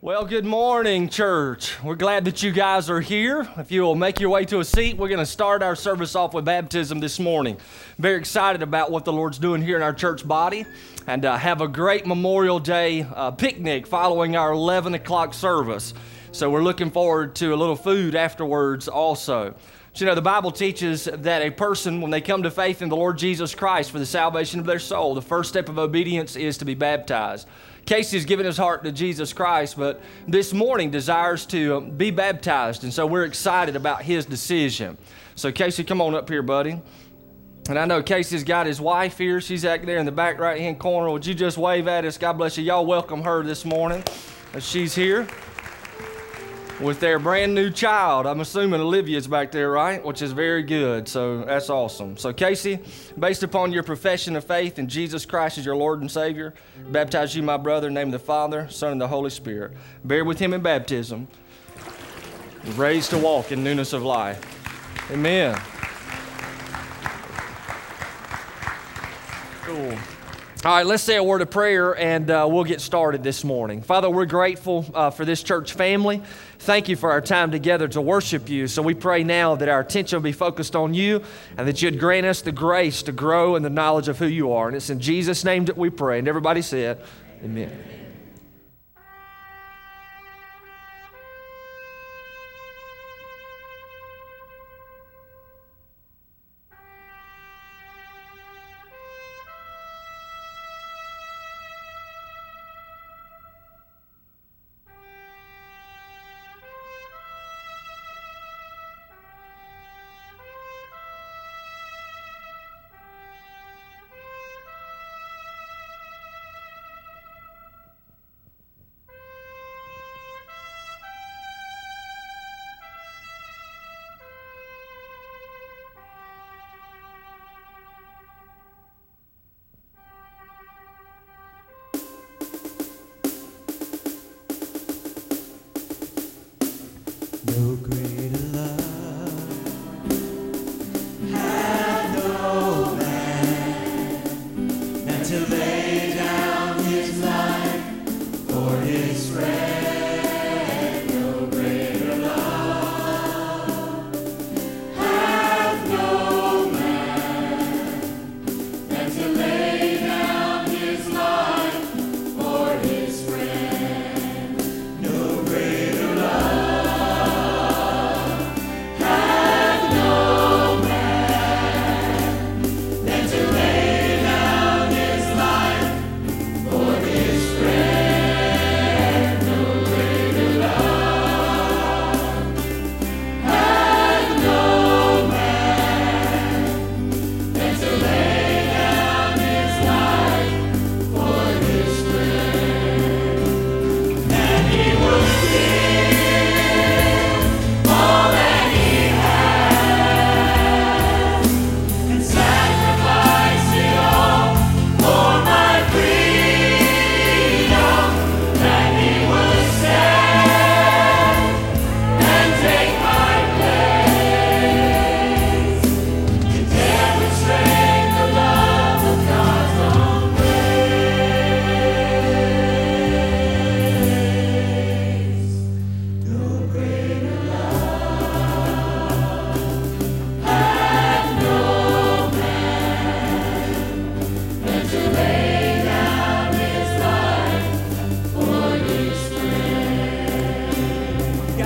Well, good morning, church. We're glad that you guys are here. If you will make your way to a seat, we're going to start our service off with baptism this morning. Very excited about what the Lord's doing here in our church body, and have a great Memorial Day picnic following our 11 o'clock service. So we're looking forward to a little food afterwards also. But you know, the Bible teaches that a person, when they come to faith in the Lord Jesus Christ for the salvation of their soul, the first step of obedience is to be baptized. Casey's given his heart to Jesus Christ, but this morning desires to be baptized, and so we're excited about his decision. So Casey, come on up here, buddy. And I know Casey's got his wife here. She's out there in the back right-hand corner. Would you just wave at us? God bless you. Y'all welcome her this morning as she's here with their brand new child. I'm assuming Olivia's back there, right? Which is very good, so that's awesome. So Casey, based upon your profession of faith in Jesus Christ as your Lord and Savior, baptize you, my brother, in the name of the Father, Son, and the Holy Spirit. Bear with him in baptism, raised to walk in newness of life. Amen. Cool. All right, let's say a word of prayer, and we'll get started this morning. Father, we're grateful for this church family. Thank you for our time together to worship you. So we pray now that our attention will be focused on you, and that you'd grant us the grace to grow in the knowledge of who you are. And it's in Jesus' name that we pray. And everybody said, amen. Amen.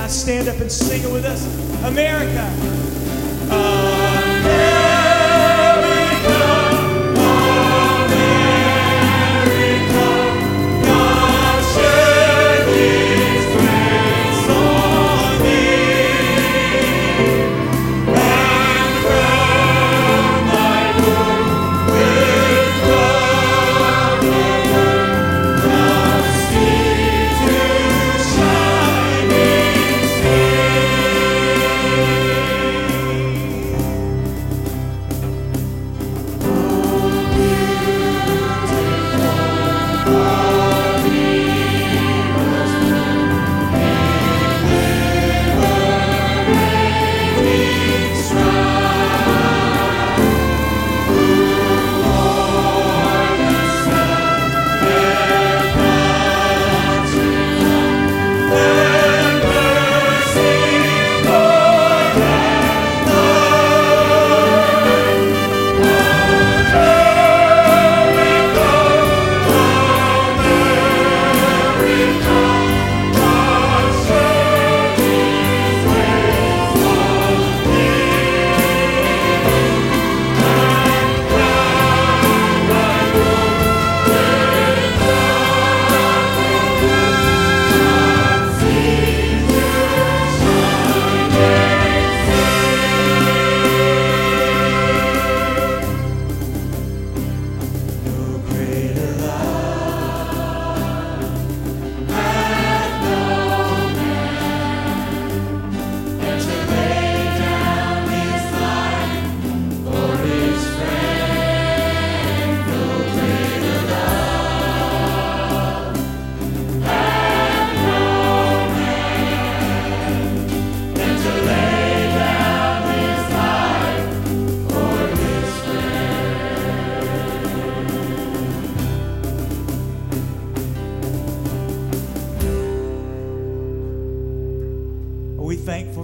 Stand up and sing it with us, America.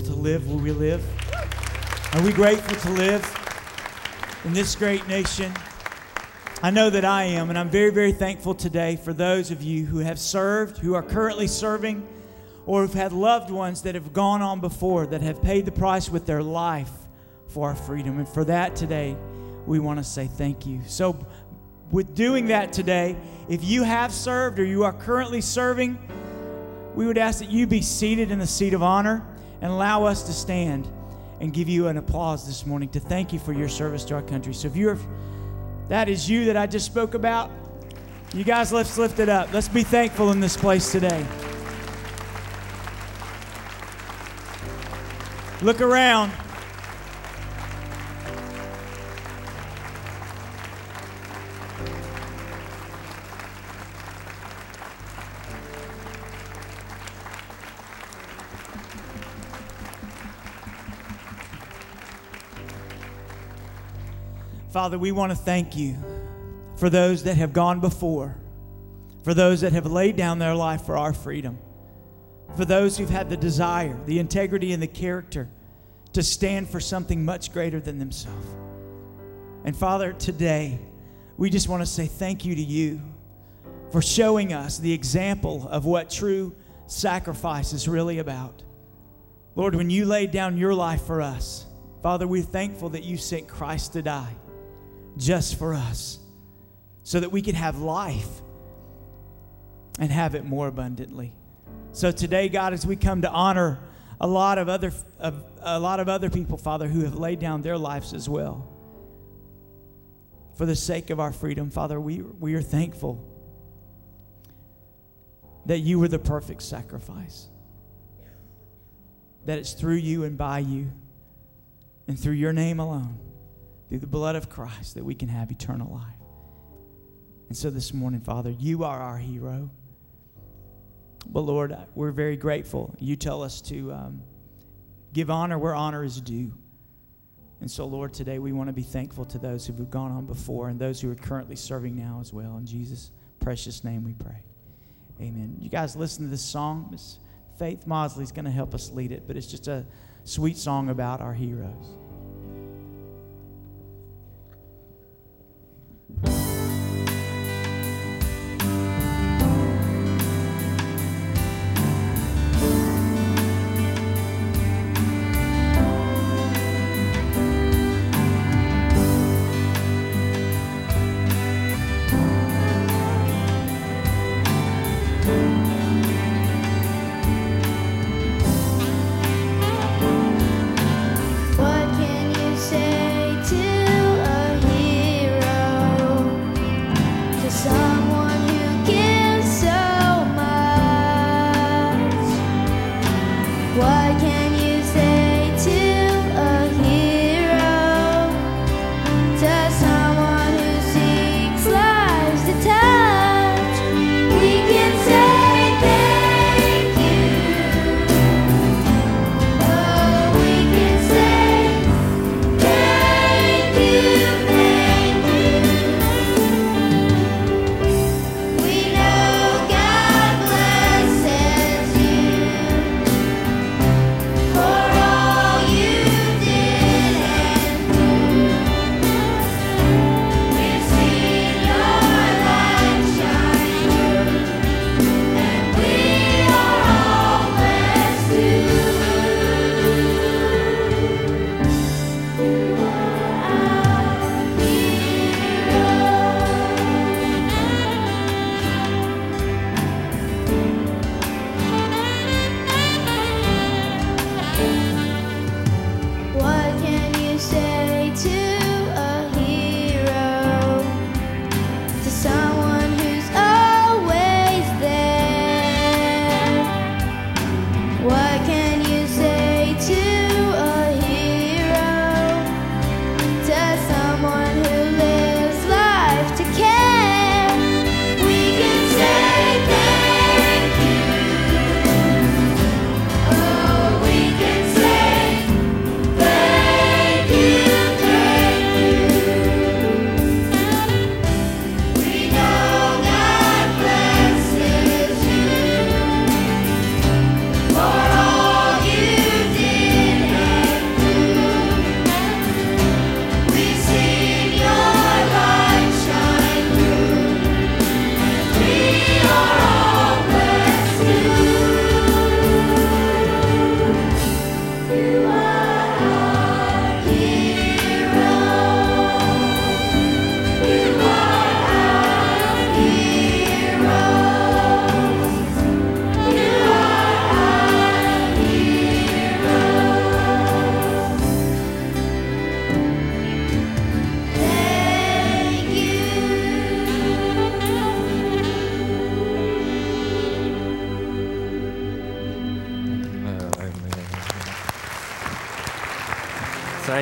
grateful to live where we live? Are we grateful to live in this great nation? I know that I am, and I'm very, very thankful today for those of you who have served, who are currently serving, or who've had loved ones that have gone on before, that have paid the price with their life for our freedom. And for that today, we want to say thank you. So with doing that today, if you have served or you are currently serving, we would ask that you be seated in the seat of honor and allow us to stand and give you an applause this morning to thank you for your service to our country. So if you're that is you that I just spoke about. You guys, let's lift it up. Let's be thankful in this place today. Look around. Father, we want to thank you for those that have gone before, for those that have laid down their life for our freedom, for those who've had the desire, the integrity, and the character to stand for something much greater than themselves. And Father, today, we just want to say thank you to you for showing us the example of what true sacrifice is really about. Lord, when you laid down your life for us, Father, we're thankful that you sent Christ to die just for us, so that we could have life and have it more abundantly. So today, God, as we come to honor a lot of other people, Father, who have laid down their lives as well for the sake of our freedom, Father, we are thankful that you were the perfect sacrifice, that it's through you and by you and through your name alone, through the blood of Christ, that we can have eternal life. And so this morning, Father, you are our hero. But Lord, we're very grateful. You tell us to give honor where honor is due. And so, Lord, today we want to be thankful to those who have gone on before and those who are currently serving now as well. In Jesus' precious name we pray. Amen. You guys listen to this song. Miss Faith Mosley is going to help us lead it, but it's just a sweet song about our heroes. What can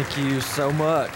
Thank you so much.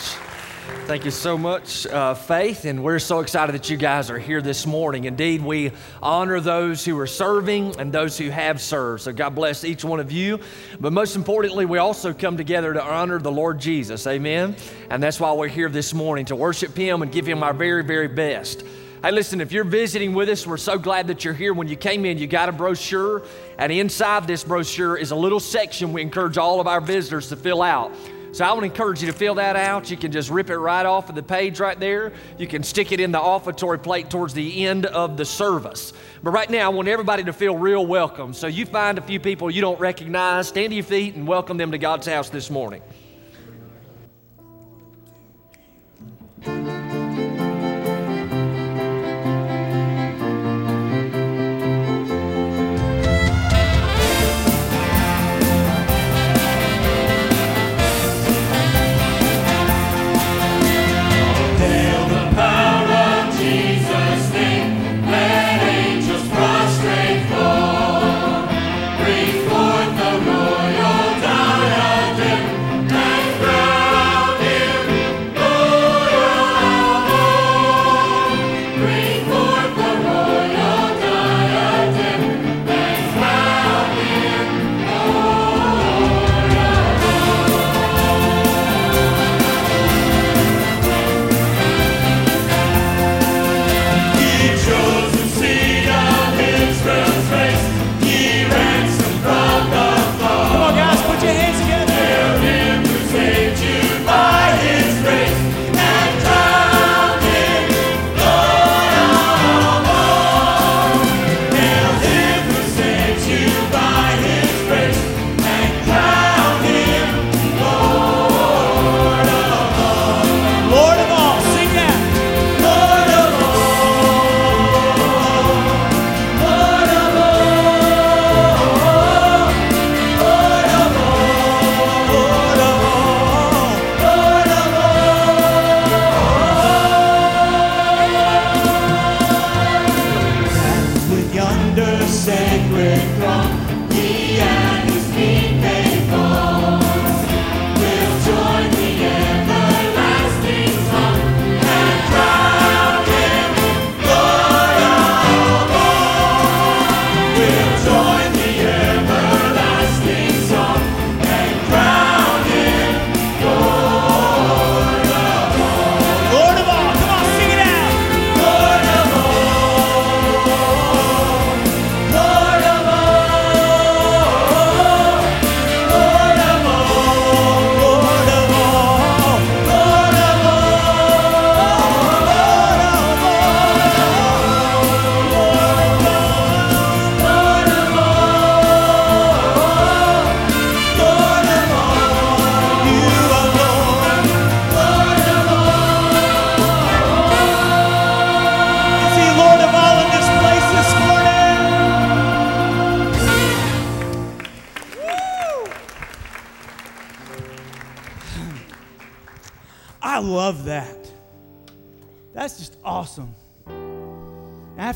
Thank you so much, Faith, and we're so excited that you guys are here this morning. Indeed, we honor those who are serving and those who have served, so God bless each one of you. But most importantly, we also come together to honor the Lord Jesus, amen? And that's why we're here this morning, to worship Him and give Him our very, very best. Hey, listen, if you're visiting with us, we're so glad that you're here. When you came in, you got a brochure, and inside this brochure is a little section we encourage all of our visitors to fill out. So I want to encourage you to fill that out. You can just rip it right off of the page right there. You can stick it in the offertory plate towards the end of the service. But right now, I want everybody to feel real welcome. So you find a few people you don't recognize, stand to your feet and welcome them to God's house this morning.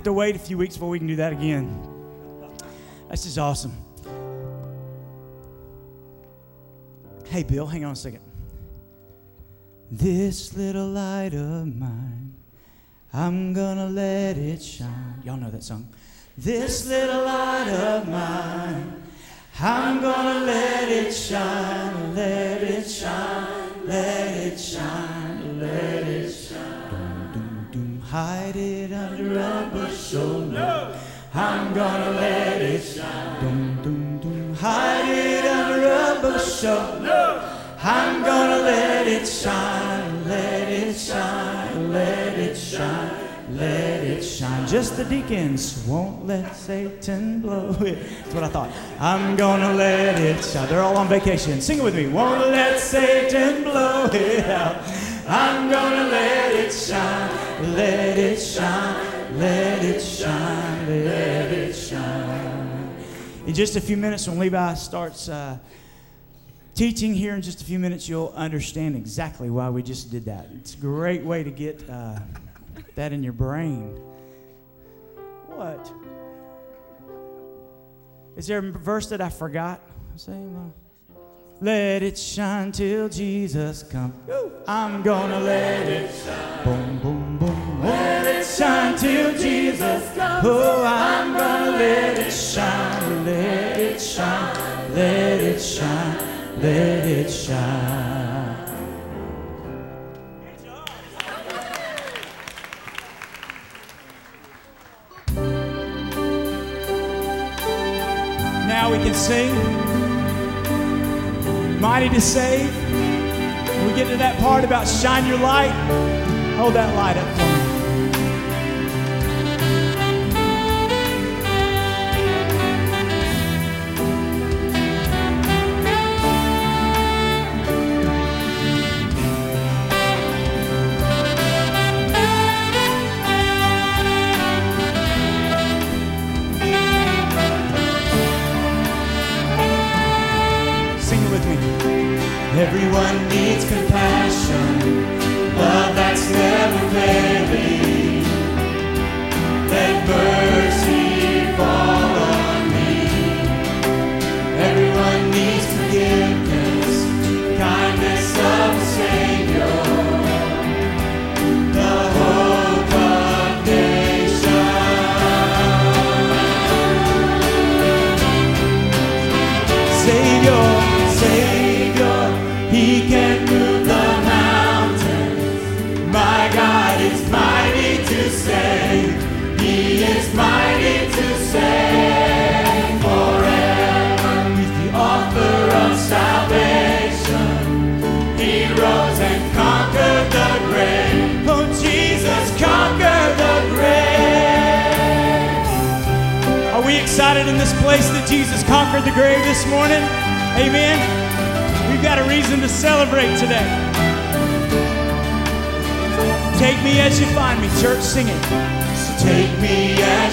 To wait a few weeks before we can do that again. That's just awesome. Hey, Bill, hang on a second. This little light of mine, I'm gonna let it shine. Y'all know that song. This little light of mine, I'm gonna let it shine, let it shine, let it shine, let it shine. Hide it under a bushel, no, I'm gonna let it shine. Dum, dum, dum. Hide it under a bushel, no, I'm gonna let it shine, let it shine, let it shine, let it shine. Just the deacons won't let Satan blow it. That's what I thought. I'm gonna let it shine. They're all on vacation. Sing it with me. Won't let Satan blow it out. I'm gonna let it shine. Let it shine, let it shine, let it shine. In just a few minutes, when Levi starts teaching here in just a few minutes, you'll understand exactly why we just did that. It's a great way to get that in your brain. What? Is there a verse that I forgot? Let it shine till Jesus comes. I'm gonna let it shine. Boom, boom, boom. Let it shine till Jesus comes. Oh, I'm gonna let it shine. Let it shine. Let it shine. Let it shine. Now we can sing. Mighty to save. When we get to that part about shine your light, hold that light up for everyone needs compassion, love that's never failing. Let mercy fall on me. Everyone needs forgiveness, kindness of the Savior, the hope of nations. Savior, Savior. He can move the mountains. My God is mighty to save. He is mighty to save forever. He's the author of salvation. He rose and conquered the grave. Oh, Jesus conquered the grave. Are we excited in this place that Jesus conquered the grave this morning? Amen. We've got a reason to celebrate today. Take me as you find me, church, singing. So take me as